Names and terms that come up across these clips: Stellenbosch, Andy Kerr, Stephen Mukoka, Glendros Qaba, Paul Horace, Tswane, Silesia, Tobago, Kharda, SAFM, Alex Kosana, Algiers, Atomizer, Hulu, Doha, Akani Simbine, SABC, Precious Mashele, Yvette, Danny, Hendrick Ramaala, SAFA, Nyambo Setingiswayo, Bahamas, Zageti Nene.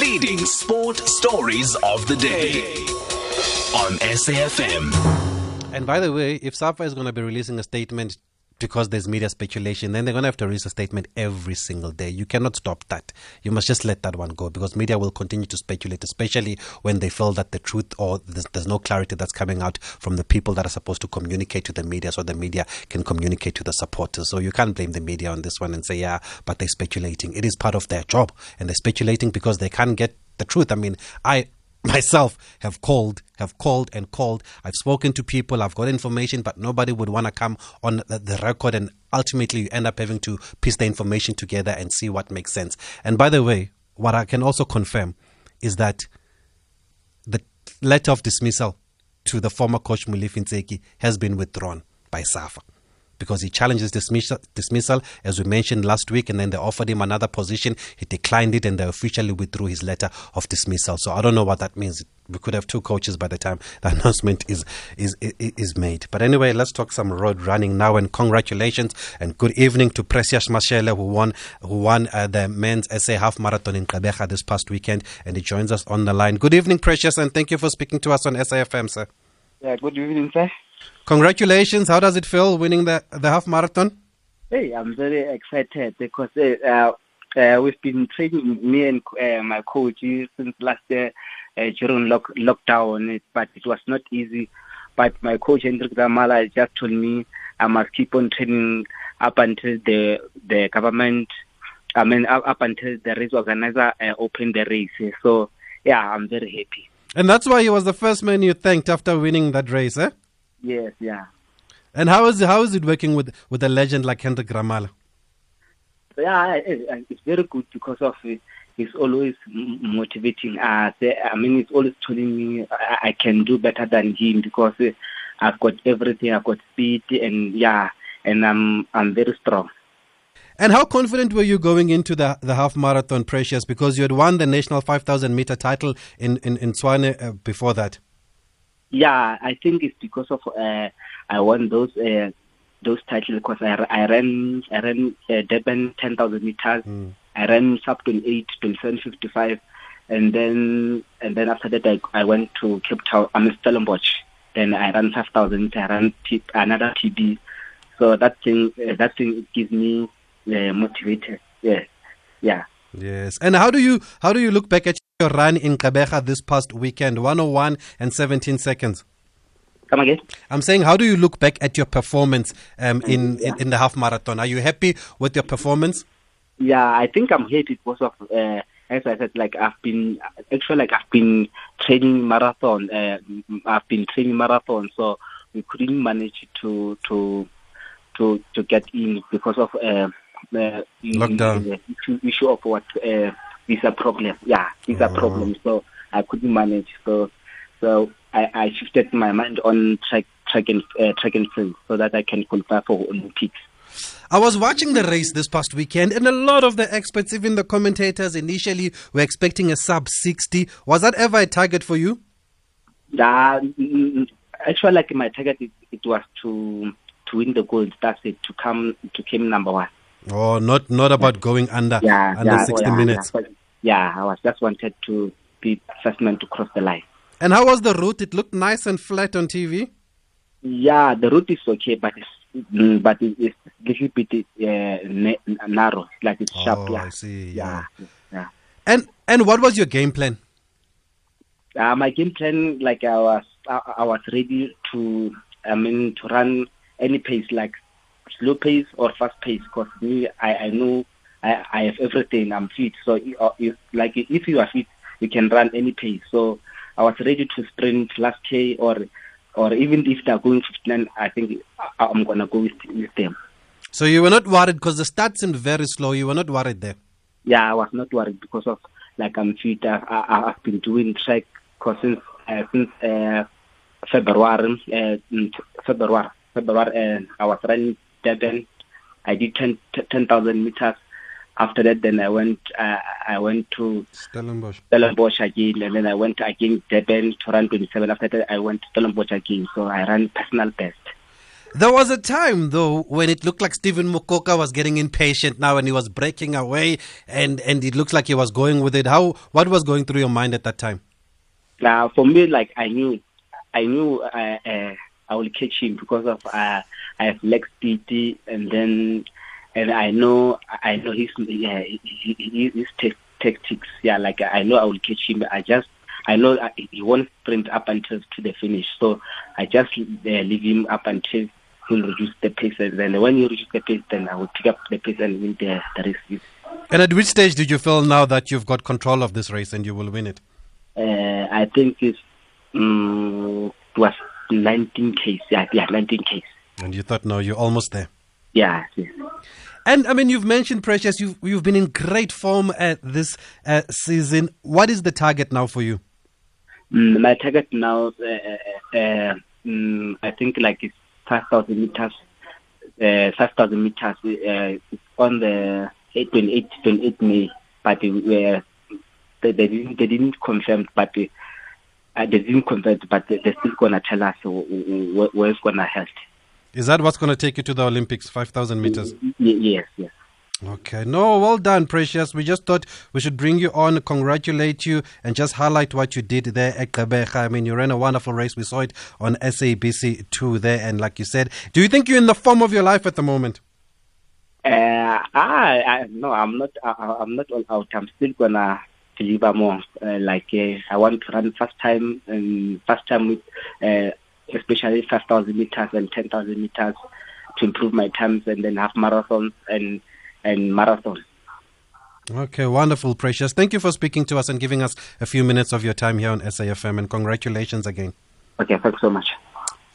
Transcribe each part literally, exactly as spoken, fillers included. leading sport stories of the day on S A F M. And by the way, if SAFA is going to be releasing a statement because there's media speculation, then they're going to have to release a statement every single day. You cannot stop that. You must just let that one go, because media will continue to speculate, especially when they feel that the truth or there's, there's no clarity that's coming out from the people that are supposed to communicate to the media so the media can communicate to the supporters. So you can't blame the media on this one and say, yeah, but they're speculating. It is part of their job, and they're speculating because they can't get the truth. I mean, I... myself have called, have called and called. I've spoken to people, I've got information, but nobody would want to come on the, the record, and ultimately you end up having to piece the information together and see what makes sense. And by the way, what I can also confirm is that the letter of dismissal to the former coach Milifin Zeki has been withdrawn by SAFA, because he challenged his dismissal, dismissal, as we mentioned last week, and then they offered him another position. He declined it, and they officially withdrew his letter of dismissal. So I don't know what that means. We could have two coaches by the time the announcement is is is made. But anyway, let's talk some road running now. And congratulations and good evening to Precious Mashele, who won who won uh, the men's S A half marathon in Gqeberha this past weekend, and he joins us on the line. Good evening, Precious, and thank you for speaking to us on S A F M, sir. Yeah, good evening, sir. Congratulations. How does it feel winning the, the half marathon? Hey, I'm very excited because uh, uh, we've been training, me and uh, my coach, since last year uh, during lock, lockdown, but it was not easy. But my coach, Hendrick Ramaala, just told me I must keep on training up until the the government, I mean, up until the race organizer uh, opened the race. So, yeah, I'm very happy. And that's why he was the first man you thanked after winning that race, eh? Yes, yeah. And how is how is it working with, with a legend like Hendrick Ramaala? Yeah, it's very good because of it. He's always motivating us. I mean, he's always telling me I can do better than him because I've got everything. I've got speed, and yeah, and I'm I'm very strong. And how confident were you going into the, the half marathon, Precious? Because you had won the national five thousand meter title in, in, in Tswane uh, before that. Yeah, I think it's because of uh, I won those uh, those titles because I, I ran I ran uh, Durban ten thousand meters, mm. I ran sub twenty-eight, twenty-seven fifty-five, and then and then after that I, I went to Cape Town, I mean Stellenbosch. Then I ran five thousand, I ran t- another T B. So that thing uh, that thing gives me. Yeah, motivated. Yes, yeah. Yes. And how do you how do you look back at your run in Gqeberha this past weekend, one oh one and seventeen seconds? Come again? I'm saying, how do you look back at your performance um, in, yeah. in in the half marathon? Are you happy with your performance? Yeah, I think I'm happy because of uh, as I said, like I've been actually like I've been training marathon. Uh, I've been training marathon, so we couldn't manage to to to to get in because of. Uh, Uh, Lockdown. Uh, issue, issue of what uh, is a problem. Yeah, it's oh. a problem. So I couldn't manage. So, so I, I shifted my mind on track, track and uh, track and field so that I can qualify for Olympics. I was watching the race this past weekend, and a lot of the experts, even the commentators, initially were expecting a sub sixty. Was that ever a target for you? Yeah, uh, actually, like my target, it, it was to to win the gold. That's it. To come to came number one. Oh, not not about going under yeah, under yeah, sixty oh, yeah, minutes. Yeah, yeah, I was just wanted to be first man to cross the line. And how was the route? It looked nice and flat on T V. Yeah, the route is okay, but it's, mm, but it, it's a little bit uh, narrow, like it's sharp. Oh, yeah. I see. Yeah. yeah, yeah. And and what was your game plan? Uh, my game plan, like I was, I, I was ready to, I mean, to run any pace, like. Slow pace or fast pace, because me, I, I know I, I have everything. I'm fit, so if like if you are fit, you can run any pace. So I was ready to sprint last K, or or even if they're going fifty-nine, I think I'm gonna go with, with them. So you were not worried because the start seemed very slow. You were not worried there. Yeah, I was not worried because of like I'm fit. I, I, I've been doing track cause since uh, since uh, February, uh, February, February. Uh, I was running. Then I did ten thousand meters. After that, then I went. Uh, I went to Stellenbosch. Stellenbosch again, and then I went again Durban to run twenty-seven. After that, I went to Stellenbosch again. So I ran personal best. There was a time, though, when it looked like Stephen Mukoka was getting impatient now and he was breaking away and, and it looked like he was going with it. How? What was going through your mind at that time? Now, for me, like, I knew I knew uh, uh, I will catch him because of uh, I have leg speed, and then and I know I know his yeah, his, his t- tactics. Yeah, like I know I will catch him. I just I know he won't sprint up until to the finish. So I just uh, leave him up until he'll reduce the pace, and then when he reduces the pace, then I will pick up the pace and win the, the race. And at which stage did you feel now that you've got control of this race and you will win it? Uh, I think it's. Mm, it was nineteen Ks, yeah, yeah, nineteen Ks. And you thought, no, you're almost there. Yeah, yeah. And, I mean, you've mentioned, Precious, you've, you've been in great form uh, this uh, season. What is the target now for you? Mm, my target now, uh, uh, um, I think, like, it's five thousand meters. Uh, five thousand meters. Uh, it's on the twenty-eighth May, but uh, they, they, didn't, they didn't confirm, but... Uh, Uh, they didn't convert, but they're still going to tell us where, where it's going to help. Is that what's going to take you to the Olympics, five thousand meters? Y- yes, yes. Okay. No, well done, Precious. We just thought we should bring you on, congratulate you, and just highlight what you did there at Gqeberha. I mean, you ran a wonderful race. We saw it on S A B C two there, and like you said, do you think you're in the form of your life at the moment? Uh, I, I No, I'm not, I, I'm not all out. I'm still going to... deliver more. Uh, like uh, I want to run first time and first time with uh, especially five thousand meters and ten thousand meters to improve my times, and then half marathons and and marathons. Okay, wonderful, Precious. Thank you for speaking to us and giving us a few minutes of your time here on S A F M, and congratulations again. Okay, thanks so much.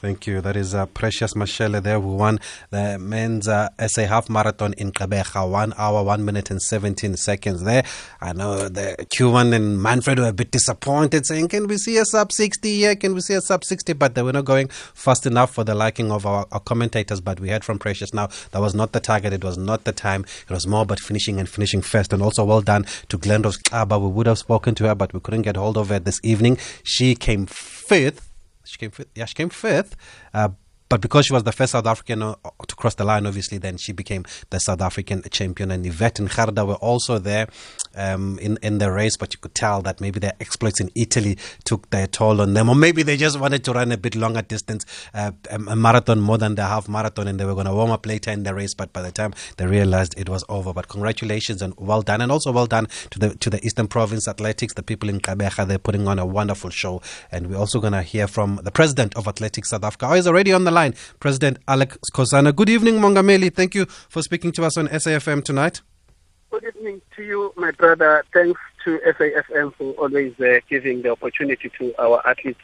Thank you. That is uh, Precious Mashele there, who won the men's uh, S A half marathon in Gqeberha, one hour, one minute and seventeen seconds there. I know the Q one and Manfred were a bit disappointed, saying, can we see a sub sixty? Yeah, can we see a sub sixty? But they were not going fast enough for the liking of our, our commentators. But we heard from Precious now, that was not the target. It was not the time. It was more about finishing and finishing first. And also well done to Glendros Qaba. We would have spoken to her, but we couldn't get hold of her this evening. She came fifth. She came fifth, yeah, she came fifth, uh, but because she was the first South African to cross the line, obviously, then she became the South African champion. And Yvette and Kharda were also there um, in, in the race, but you could tell that maybe their exploits in Italy took their toll on them, or maybe they just wanted to run a bit longer distance, uh, a, a marathon more than the half marathon, and they were going to warm up later in the race, but by the time they realized it was over. But congratulations and well done, and also well done to the to the Eastern Province Athletics, the people in Gqeberha. They're putting on a wonderful show, and we're also going to hear from the President of Athletics South Africa. Oh, he's already on the line, President Alex Kosana. Good evening, Mongameli. Thank you for speaking to us on S A F M tonight. Good evening to you, my brother. Thanks to S A F M for always uh, giving the opportunity to our athletes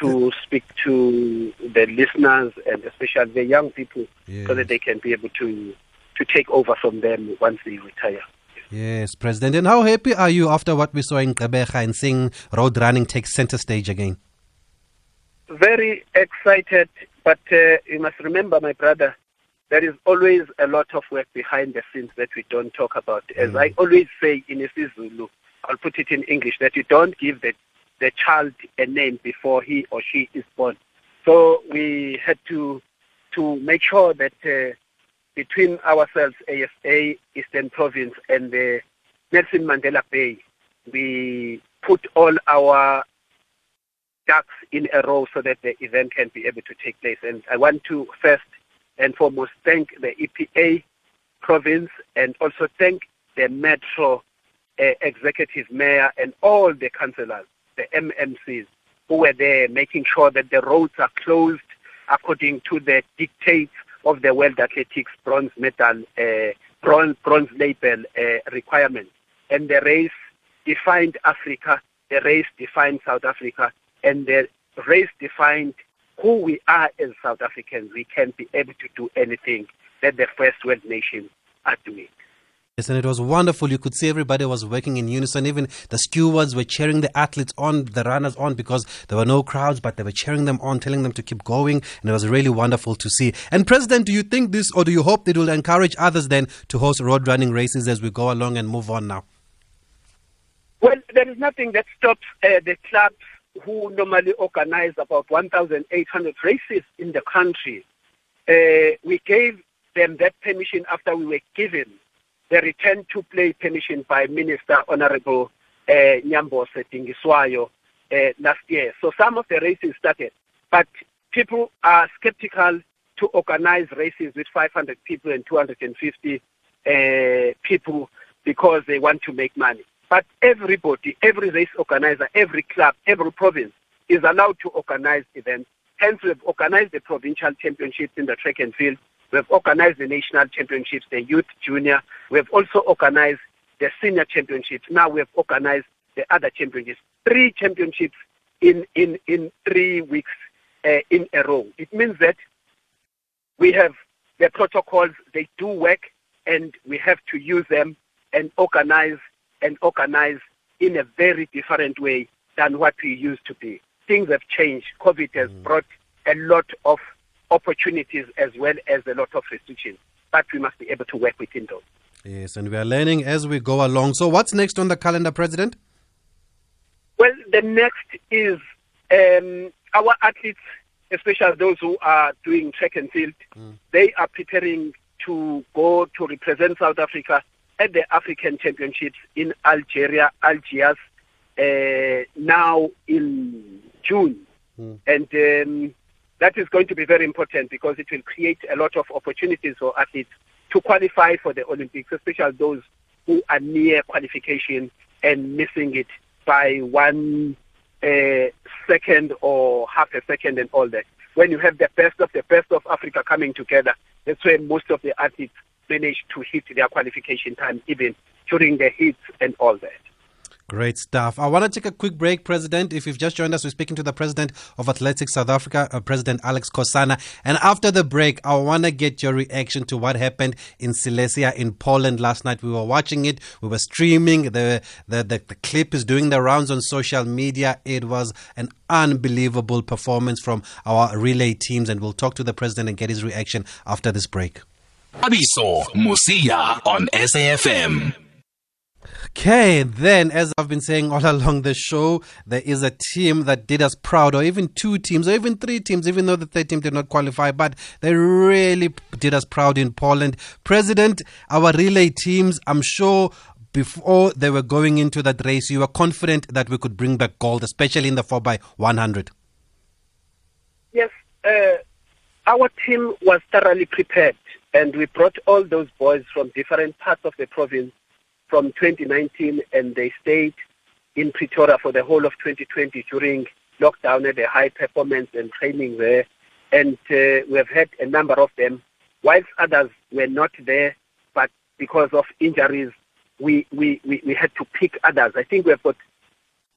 to speak to the listeners, and especially the young people, yes, so that they can be able to, to take over from them once they retire. Yes, President. And how happy are you after what we saw in Gqeberha and seeing road running take center stage again? Very excited. But uh, you must remember, my brother, there is always a lot of work behind the scenes that we don't talk about. As mm. I always say in isiZulu, I'll put it in English, that you don't give the, the child a name before he or she is born. So we had to to make sure that uh, between ourselves, A S A, Eastern Province, and the Nelson Mandela Bay, we put all our ducks in a row so that the event can be able to take place. And I want to first and foremost thank the E P A province, and also thank the Metro uh, Executive Mayor and all the councillors, the M M Cs, who were there making sure that the roads are closed according to the dictates of the World Athletics bronze medal, uh, bronze, bronze label uh, requirements. And the race defined Africa, the race defined South Africa, and the race defined who we are as South Africans. We can be able to do anything that the first world nations are doing. Yes, and it was wonderful. You could see everybody was working in unison. Even the stewards were cheering the athletes on, the runners on, because there were no crowds, but they were cheering them on, telling them to keep going, and it was really wonderful to see. And President, do you think this, or do you hope that it will encourage others then to host road running races as we go along and move on now? Well, there is nothing that stops uh, the clubs who normally organize about one thousand eight hundred races in the country Uh, we gave them that permission after we were given the return to play permission by Minister Honorable uh, Nyambo Setingiswayo uh, last year. So some of the races started, but people are skeptical to organize races with five hundred people and two hundred fifty uh, people because they want to make money. But everybody, every race organizer, every club, every province is allowed to organize events. Hence, we've organized the provincial championships in the track and field. We've organized the national championships, the youth, junior. We've also organized the senior championships. Now we've organized the other championships. Three championships in, in, in three weeks uh, in a row. It means that we have the protocols. They do work, and we have to use them and organize and organize in a very different way than what we used to be. Things have changed. COVID has mm. brought a lot of opportunities as well as a lot of restrictions, but we must be able to work within those. Yes, and we are learning as we go along. So what's next on the calendar, President? Well, the next is um, our athletes, especially those who are doing track and field, mm. they are preparing to go to represent South Africa at the African Championships in Algeria, Algiers, uh, now in June. Mm. And um, that is going to be very important because it will create a lot of opportunities for athletes to qualify for the Olympics, especially those who are near qualification and missing it by one uh, second or half a second and all that. When you have the best of the best of Africa coming together, that's where most of the athletes manage to hit their qualification time, even during the heats and all that. Great stuff. I want to take a quick break, President. If you've just joined us, we're speaking to the President of Athletics South Africa, uh, President Alex Kosana. And after the break, I want to get your reaction to what happened in Silesia in Poland last night. We were watching it. We were streaming. The, the, the, the clip is doing the rounds on social media. It was an unbelievable performance from our relay teams. And we'll talk to the President and get his reaction after this break. Abiso Musia on S A F M. Okay, then, as I've been saying all along the show, there is a team that did us proud, or even two teams, or even three teams, even though the third team did not qualify, but they really did us proud in Poland. President, our relay teams, I'm sure before they were going into that race, you were confident that we could bring back gold, especially in the four by one hundred. Yes, uh, our team was thoroughly prepared, and we brought all those boys from different parts of the province from twenty nineteen, and they stayed in Pretoria for the whole of twenty twenty during lockdown at the high performance and training there. And uh, we have had a number of them, whilst others were not there, but because of injuries, we, we, we, we had to pick others. I think we have got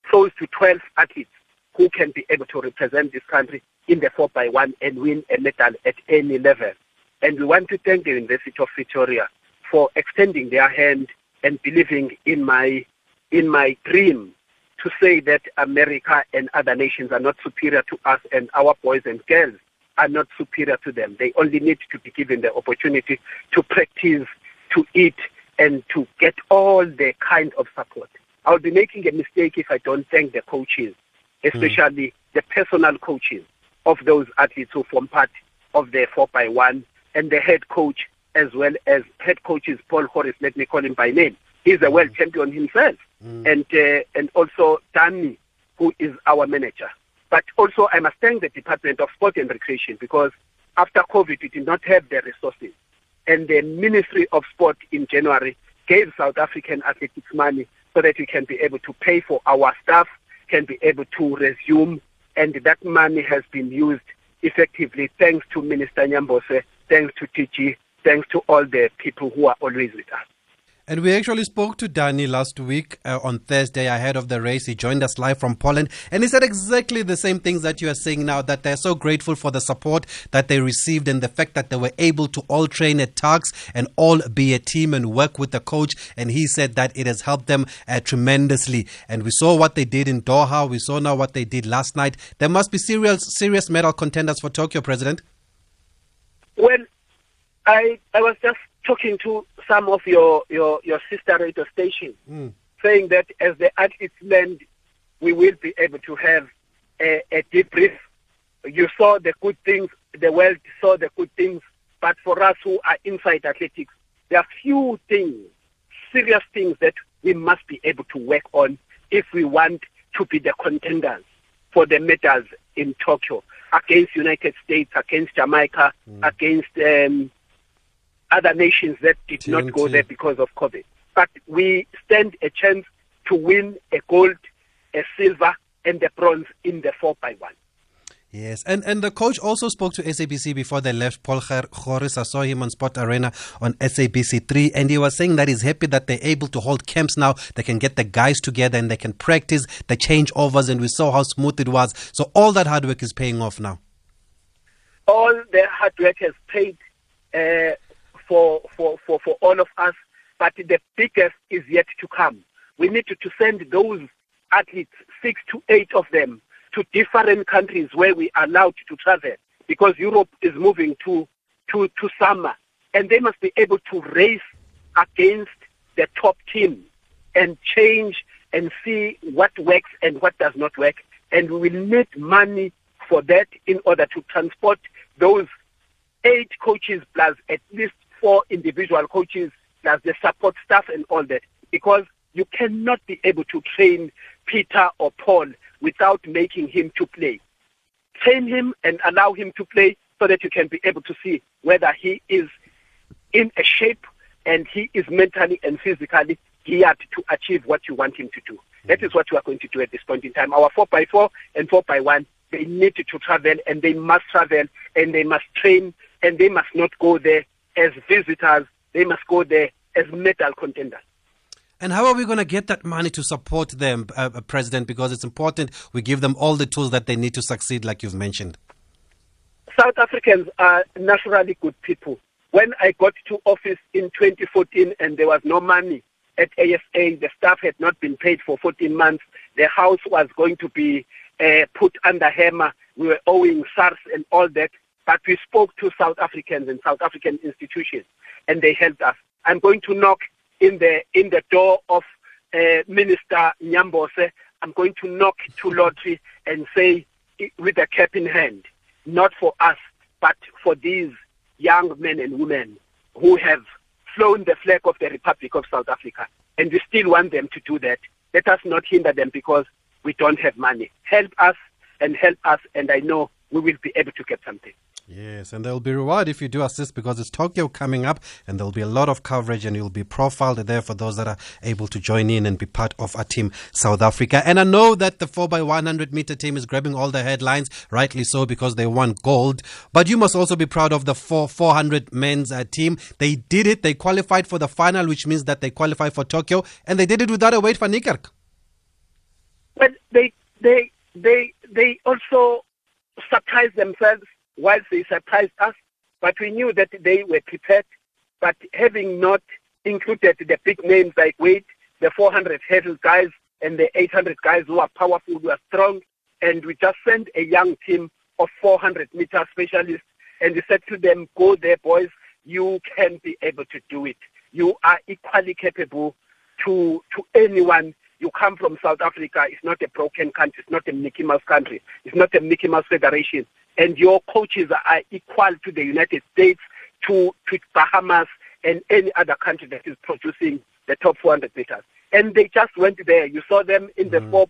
close to twelve athletes who can be able to represent this country in the four by one and win a medal at any level. And we want to thank the University of Pretoria for extending their hand and believing in my in my dream to say that America and other nations are not superior to us and our boys and girls are not superior to them. They only need to be given the opportunity to practice, to eat, and to get all the kind of support. I'll be making a mistake if I don't thank the coaches, especially mm. the personal coaches of those athletes who form part of the four by one and the head coach, as well as head coaches, Paul Horace, let me call him by name. He's a world mm. champion himself. Mm. And uh, and also Danny, who is our manager. But also I must thank the Department of Sport and Recreation because after COVID, we did not have the resources. And the Ministry of Sport in January gave South African athletics money so that we can be able to pay for our staff, can be able to resume. And that money has been used effectively thanks to Minister Nyambose, thanks to T G, thanks to all the people who are always with us. And we actually spoke to Danny last week uh, on Thursday ahead of the race. He joined us live from Poland and he said exactly the same things that you are saying now, that they're so grateful for the support that they received and the fact that they were able to all train at T A R X and all be a team and work with the coach. And he said that it has helped them uh, tremendously. And we saw what they did in Doha. We saw now what they did last night. There must be serious, serious medal contenders for Tokyo, President. Well, I, I was just talking to some of your, your, your sister radio stations, mm. saying that as the athletes land, we will be able to have a, a debrief. You saw the good things the world saw the good things. But for us who are inside athletics, there are few things, serious things that we must be able to work on if we want to be the contenders for the medals in Tokyo, against United States, against Jamaica, mm. against um, other nations that did T N T. Not go there because of COVID. But we stand a chance to win a gold, a silver, and a bronze in the four by one. Yes, and, and the coach also spoke to S A B C before they left, Paul Horace. I saw him on Sport Arena on S A B C three, and he was saying that he's happy that they're able to hold camps now. They can get the guys together and they can practice the changeovers, and we saw how smooth it was. So all that hard work is paying off now. All the hard work has paid uh, for, for, for, for all of us, but the biggest is yet to come. We need to, to send those athletes, six to eight of them, to different countries where we are allowed to travel, because Europe is moving to, to, to summer, and they must be able to race against the top team and change and see what works and what does not work. And we will need money for that in order to transport those eight coaches plus at least four individual coaches plus the support staff and all that, because you cannot be able to train Peter or Paul without making him to play. Train him and allow him to play so that you can be able to see whether he is in a shape and he is mentally and physically geared to achieve what you want him to do. Mm-hmm. That is what we are going to do at this point in time. Our four by four and four by one, they need to travel, and they must travel, and they must train, and they must not go there as visitors. They must go there as medal contenders. And how are we going to get that money to support them, uh, President? Because it's important we give them all the tools that they need to succeed, like you've mentioned. South Africans are naturally good people. When I got to office in twenty fourteen and there was no money at A S A, the staff had not been paid for fourteen months. The house was going to be uh, put under hammer. We were owing SARS and all that. But we spoke to South Africans and South African institutions, and they helped us. I'm going to knock in the in the door of uh, Minister Nyambo Setingiswayo. I'm going to knock to lottery and say, with a cap in hand, not for us, but for these young men and women who have flown the flag of the Republic of South Africa, and we still want them to do that. Let us not hinder them because we don't have money. Help us and help us, and I know we will be able to get something. Yes, and there will be reward if you do assist, because it's Tokyo coming up and there will be a lot of coverage, and you'll be profiled there for those that are able to join in and be part of our team, South Africa. And I know that the four by one hundred meter team is grabbing all the headlines, rightly so, because they won gold. But you must also be proud of the four hundred men's uh, team. They did it. They qualified for the final, which means that they qualified for Tokyo, and they did it without a wait for Nikark. But they, they, they, they also surprised themselves. Whilst they surprised us, but we knew that they were prepared. But having not included the big names like Wade, the four hundred hurdle guys and the eight hundred guys who are powerful, who are strong, and we just sent a young team of four hundred meter specialists, and we said to them, go there, boys, you can be able to do it. You are equally capable to to anyone. You come from South Africa. It's not a broken country. It's not a Mickey Mouse country. It's not a Mickey Mouse Federation. And your coaches are equal to the United States, to, to Bahamas, and any other country that is producing the top four hundred meters. And they just went there. You saw them in mm. the four,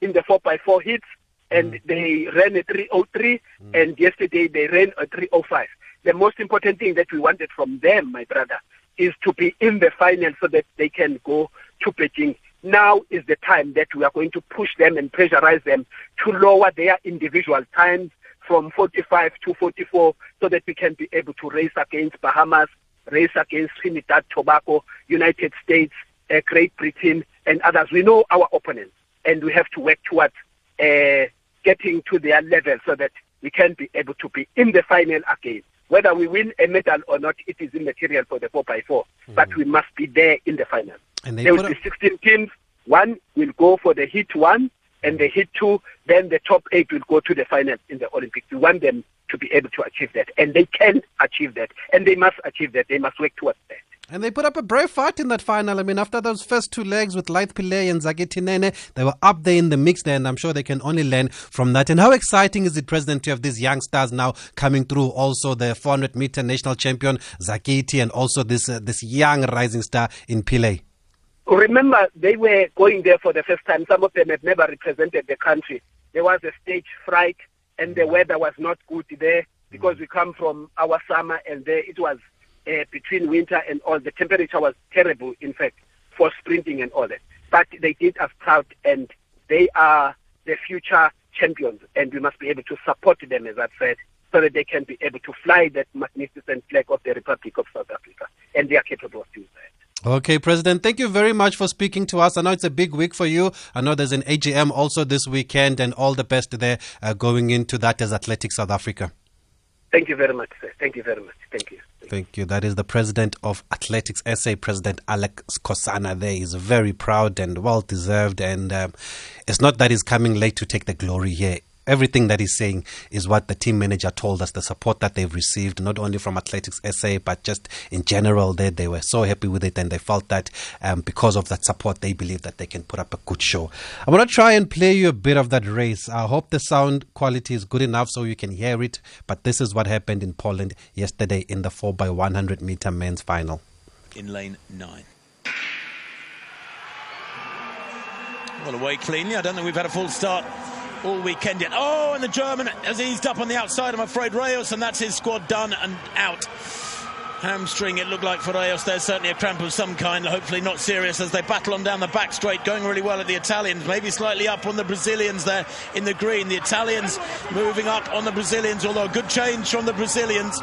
in the four by four hits, and mm. they ran a three oh three, mm. and yesterday they ran a three oh five. The most important thing that we wanted from them, my brother, is to be in the final so that they can go to Beijing. Now is the time that we are going to push them and pressurize them to lower their individual times from forty-five to forty-four, so that we can be able to race against Bahamas, race against Trinidad, Tobago, United States, uh, Great Britain, and others. We know our opponents, and we have to work towards uh, getting to their level so that we can be able to be in the final again. Whether we win a medal or not, it is immaterial for the four by four, mm-hmm. but we must be there in the final. And there will be sixteen teams. One will go for the hit one, and they hit two, then the top eight will go to the final in the Olympics. We want them to be able to achieve that, and they can achieve that, and they must achieve that. They must work towards that. And they put up a brave fight in that final. I mean, after those first two legs with Light Pile and Zageti Nene, they were up there in the mix there, and I'm sure they can only learn from that. And how exciting is it, President, to have these young stars now coming through, also the four hundred meter national champion Zageti and also this uh, this young rising star in Pile? Remember, they were going there for the first time. Some of them have never represented the country. There was a stage fright, and the weather was not good there because we come from our summer, and there it was uh, between winter and all. The temperature was terrible, in fact, for sprinting and all that. But they did us proud, and they are the future champions, and we must be able to support them, as I've said, so that they can be able to fly that magnificent flag of the Republic of South Africa, and they are capable of doing that. Okay, President, thank you very much for speaking to us. I know it's a big week for you. I know there's an A G M also this weekend, and all the best there uh, going into that as Athletics South Africa. Thank you very much, sir. Thank you very much. Thank you. Thank, Thank you. you. That is the President of Athletics S A, President Alex Kosana. There is very proud and well-deserved, and um, it's not that he's coming late to take the glory here. Everything that he's saying is what the team manager told us, the support that they've received, not only from Athletics S A, but just in general. They, they were so happy with it, and they felt that um, because of that support, they believe that they can put up a good show. I'm going to try and play you a bit of that race. I hope the sound quality is good enough so you can hear it, but this is what happened in Poland yesterday in the four by one hundred meter men's final. In lane nine. Well, away cleanly. I don't think we've had a full start all weekend yet. Oh, and the German has eased up on the outside, I'm afraid, Reyes, and that's his squad done and out. Hamstring, it looked like, for Reyes. There's certainly a cramp of some kind, hopefully not serious, as they battle on down the back straight, going really well at the Italians, maybe slightly up on the Brazilians there in the green. The Italians moving up on the Brazilians, although a good change from the Brazilians.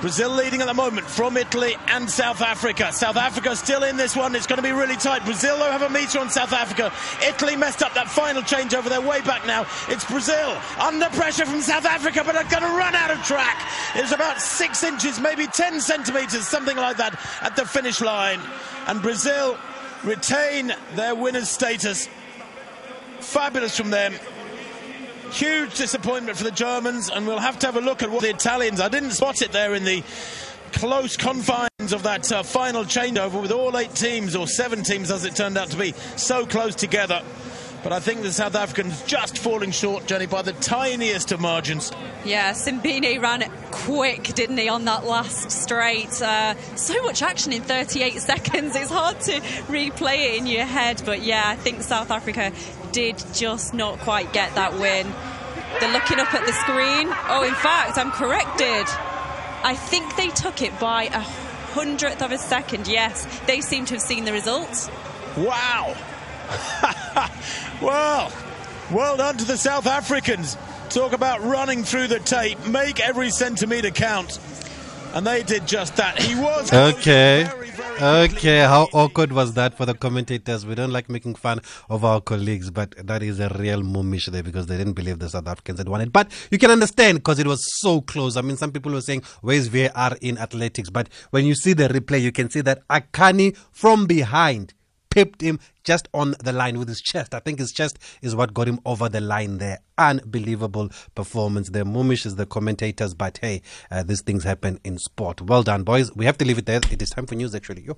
Brazil leading at the moment from Italy and South Africa. South Africa still in this one. It's going to be really tight. Brazil, though, have a meter on South Africa. Italy messed up that final change over their way back now. It's Brazil under pressure from South Africa, but are going to run out of track. It's about six inches, maybe ten centimetres, something like that, at the finish line. And Brazil retain their winner's status. Fabulous from them. Huge disappointment for the Germans, and we'll have to have a look at what the Italians... I didn't spot it there in the close confines of that uh, final changeover, with all eight teams, or seven teams as it turned out to be, so close together. But I think the South Africans just falling short, Jenny, by the tiniest of margins. Yeah, Simbine ran quick, didn't he, on that last straight. Uh, so much action in thirty-eight seconds. It's hard to replay it in your head. But, yeah, I think South Africa did just not quite get that win. They're looking up at the screen. Oh, in fact, I'm corrected. I think they took it by a hundredth of a second. Yes, they seem to have seen the results. Wow. Well, well done to the South Africans. Talk about running through the tape, make every centimetre count. And they did just that. He was... Okay. Very, very okay. How awkward was that for the commentators? We don't like making fun of our colleagues, but that is a real moomish there, because they didn't believe the South Africans had won it. But you can understand, because it was so close. I mean, some people were saying, where's V A R in athletics? But when you see the replay, you can see that Akani from behind pipped him just on the line with his chest. I think his chest is what got him over the line there. Unbelievable performance there. Mumish is the commentators, but hey, uh, these things happen in sport. Well done, boys. We have to leave it there. It is time for news, actually. Yo.